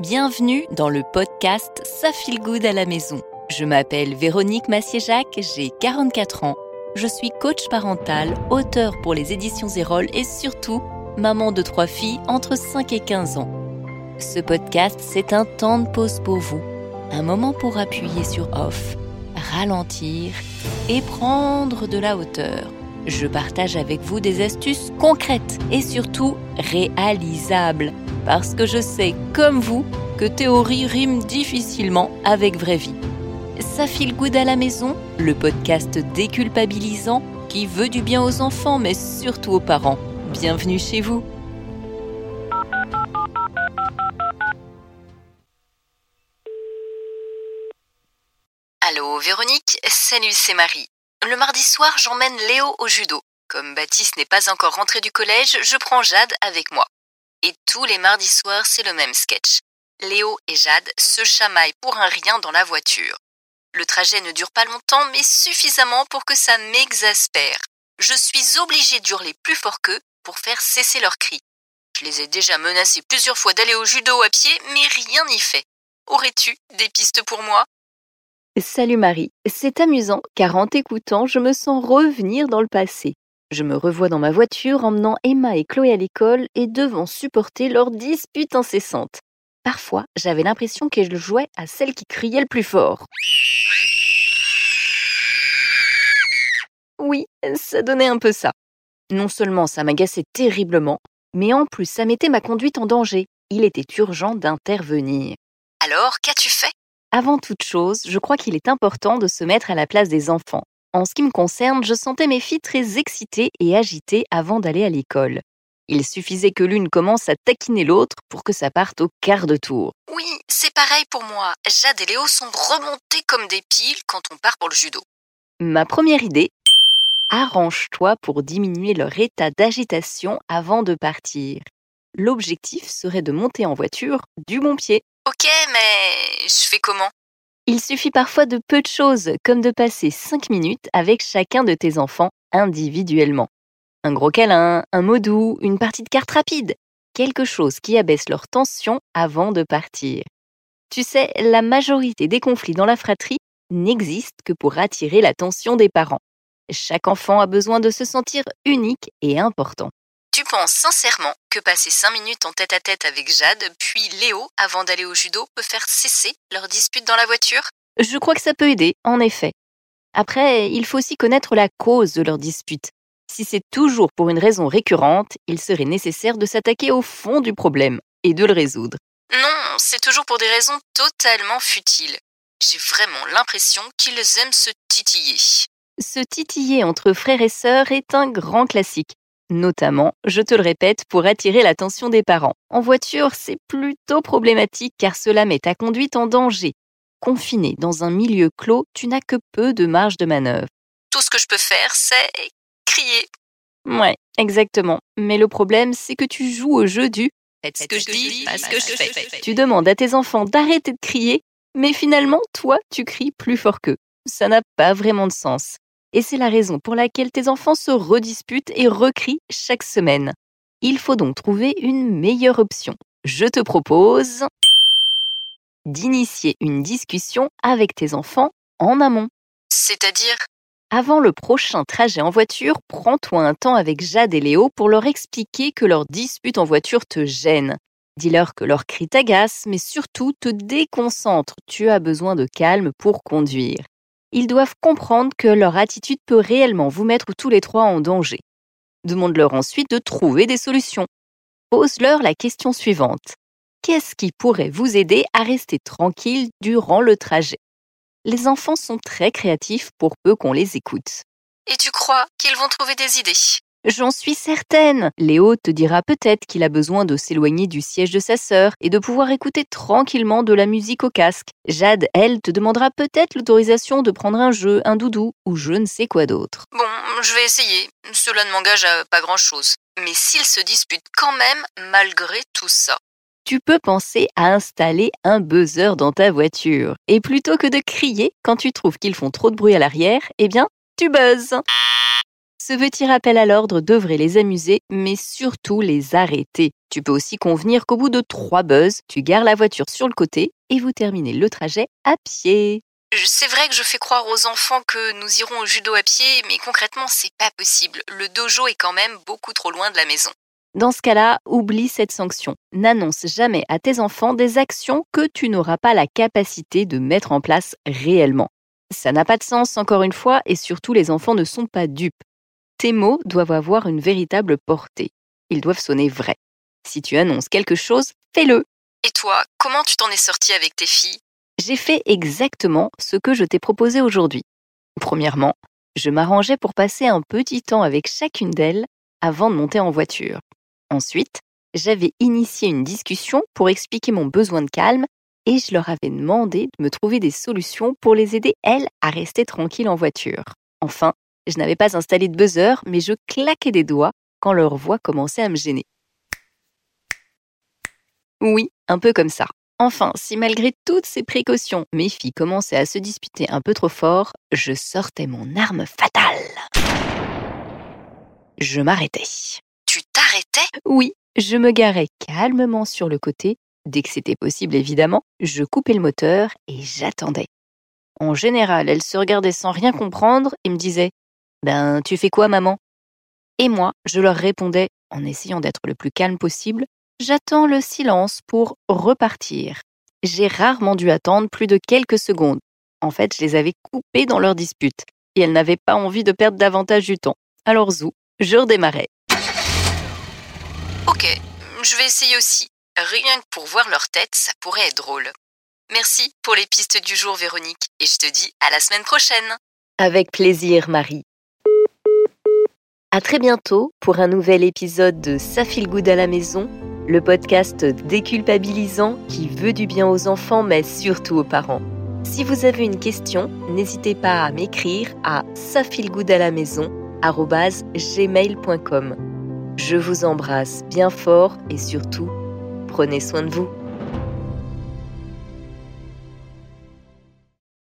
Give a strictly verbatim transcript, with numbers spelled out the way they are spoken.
Bienvenue dans le podcast Ça Feel Good à la maison. Je m'appelle Véronique Massier-Jacques, j'ai quarante-quatre ans. Je suis coach parental, auteur pour les éditions Zérole et surtout maman de trois filles entre cinq et quinze ans. Ce podcast, c'est un temps de pause pour vous. Un moment pour appuyer sur off, ralentir et prendre de la hauteur. Je partage avec vous des astuces concrètes et surtout réalisables. Parce que je sais, comme vous, que théorie rime difficilement avec vraie vie. Ça feel good à la maison, le podcast déculpabilisant qui veut du bien aux enfants, mais surtout aux parents. Bienvenue chez vous. Allô Véronique, salut, c'est Marie. Le mardi soir, j'emmène Léo au judo. Comme Baptiste n'est pas encore rentré du collège, je prends Jade avec moi. Et tous les mardis soirs, c'est le même sketch. Léo et Jade se chamaillent pour un rien dans la voiture. Le trajet ne dure pas longtemps, mais suffisamment pour que ça m'exaspère. Je suis obligée d'hurler plus fort qu'eux pour faire cesser leurs cris. Je les ai déjà menacés plusieurs fois d'aller au judo à pied, mais rien n'y fait. Aurais-tu des pistes pour moi ? Salut Marie, c'est amusant car en t'écoutant, je me sens revenir dans le passé. Je me revois dans ma voiture emmenant Emma et Chloé à l'école et devant supporter leurs disputes incessantes. Parfois, j'avais l'impression qu'elles jouaient à celle qui criait le plus fort. Oui, ça donnait un peu ça. Non seulement ça m'agaçait terriblement, mais en plus ça mettait ma conduite en danger. Il était urgent d'intervenir. Alors, qu'as-tu fait ? Avant toute chose, je crois qu'il est important de se mettre à la place des enfants. En ce qui me concerne, je sentais mes filles très excitées et agitées avant d'aller à l'école. Il suffisait que l'une commence à taquiner l'autre pour que ça parte au quart de tour. Oui, c'est pareil pour moi. Jade et Léo sont remontés comme des piles quand on part pour le judo. Ma première idée, arrange-toi pour diminuer leur état d'agitation avant de partir. L'objectif serait de monter en voiture du bon pied. Ok, mais je fais comment ? Il suffit parfois de peu de choses, comme de passer cinq minutes avec chacun de tes enfants individuellement. Un gros câlin, un mot doux, une partie de cartes rapide. Quelque chose qui abaisse leur tension avant de partir. Tu sais, la majorité des conflits dans la fratrie n'existent que pour attirer l'attention des parents. Chaque enfant a besoin de se sentir unique et important. Tu penses sincèrement que passer cinq minutes en tête-à-tête avec Jade, puis Léo, avant d'aller au judo, peut faire cesser leur dispute dans la voiture ? Je crois que ça peut aider, en effet. Après, il faut aussi connaître la cause de leur dispute. Si c'est toujours pour une raison récurrente, il serait nécessaire de s'attaquer au fond du problème et de le résoudre. Non, c'est toujours pour des raisons totalement futiles. J'ai vraiment l'impression qu'ils aiment se titiller. Se titiller entre frères et sœurs est un grand classique. Notamment, je te le répète, pour attirer l'attention des parents. En voiture, c'est plutôt problématique car cela met ta conduite en danger. Confiné dans un milieu clos, tu n'as que peu de marge de manœuvre. Tout ce que je peux faire, c'est crier. Ouais, exactement. Mais le problème, c'est que tu joues au jeu du « faites ce que je dis, pas ce que je fais ». Tu demandes à tes enfants d'arrêter de crier, mais finalement, toi, tu cries plus fort qu'eux. Ça n'a pas vraiment de sens. Et c'est la raison pour laquelle tes enfants se redisputent et recrient chaque semaine. Il faut donc trouver une meilleure option. Je te propose d'initier une discussion avec tes enfants en amont. C'est-à-dire ? Avant le prochain trajet en voiture, prends-toi un temps avec Jade et Léo pour leur expliquer que leur dispute en voiture te gêne. Dis-leur que leurs cris t'agacent, mais surtout te déconcentre. Tu as besoin de calme pour conduire. Ils doivent comprendre que leur attitude peut réellement vous mettre tous les trois en danger. Demande-leur ensuite de trouver des solutions. Pose-leur la question suivante. Qu'est-ce qui pourrait vous aider à rester tranquille durant le trajet ? Les enfants sont très créatifs pour peu qu'on les écoute. Et tu crois qu'ils vont trouver des idées ? J'en suis certaine. Léo te dira peut-être qu'il a besoin de s'éloigner du siège de sa sœur et de pouvoir écouter tranquillement de la musique au casque. Jade, elle, te demandera peut-être l'autorisation de prendre un jeu, un doudou ou je ne sais quoi d'autre. Bon, je vais essayer. Cela ne m'engage à pas grand-chose. Mais s'ils se disputent quand même, malgré tout ça. Tu peux penser à installer un buzzer dans ta voiture. Et plutôt que de crier quand tu trouves qu'ils font trop de bruit à l'arrière, eh bien, tu buzzes. Ce petit rappel à l'ordre devrait les amuser, mais surtout les arrêter. Tu peux aussi convenir qu'au bout de trois buzz, tu gares la voiture sur le côté et vous terminez le trajet à pied. C'est vrai que je fais croire aux enfants que nous irons au judo à pied, mais concrètement, c'est pas possible. Le dojo est quand même beaucoup trop loin de la maison. Dans ce cas-là, oublie cette sanction. N'annonce jamais à tes enfants des actions que tu n'auras pas la capacité de mettre en place réellement. Ça n'a pas de sens, encore une fois, et surtout, les enfants ne sont pas dupes. Tes mots doivent avoir une véritable portée. Ils doivent sonner vrais. Si tu annonces quelque chose, fais-le. Et toi, comment tu t'en es sortie avec tes filles ? J'ai fait exactement ce que je t'ai proposé aujourd'hui. Premièrement, je m'arrangeais pour passer un petit temps avec chacune d'elles avant de monter en voiture. Ensuite, j'avais initié une discussion pour expliquer mon besoin de calme et je leur avais demandé de me trouver des solutions pour les aider, elles, à rester tranquilles en voiture. Enfin, je n'avais pas installé de buzzer, mais je claquais des doigts quand leur voix commençait à me gêner. Oui, un peu comme ça. Enfin, si malgré toutes ces précautions, mes filles commençaient à se disputer un peu trop fort, je sortais mon arme fatale. Je m'arrêtais. Tu t'arrêtais ? Oui, je me garais calmement sur le côté. Dès que c'était possible, évidemment, je coupais le moteur et j'attendais. En général, elles se regardaient sans rien comprendre et me disaient « Ben, tu fais quoi, maman ?» Et moi, je leur répondais, en essayant d'être le plus calme possible, « J'attends le silence pour repartir. » J'ai rarement dû attendre plus de quelques secondes. En fait, je les avais coupées dans leur dispute et elles n'avaient pas envie de perdre davantage du temps. Alors zou, je redémarrais. Ok, je vais essayer aussi. Rien que pour voir leur tête, ça pourrait être drôle. Merci pour les pistes du jour, Véronique, et je te dis à la semaine prochaine. Avec plaisir, Marie. À très bientôt pour un nouvel épisode de Ça Feel Good à la maison, le podcast déculpabilisant qui veut du bien aux enfants, mais surtout aux parents. Si vous avez une question, n'hésitez pas à m'écrire à Ça Feel Good à la maison. arobase gmail point com. Je vous embrasse bien fort et surtout, prenez soin de vous.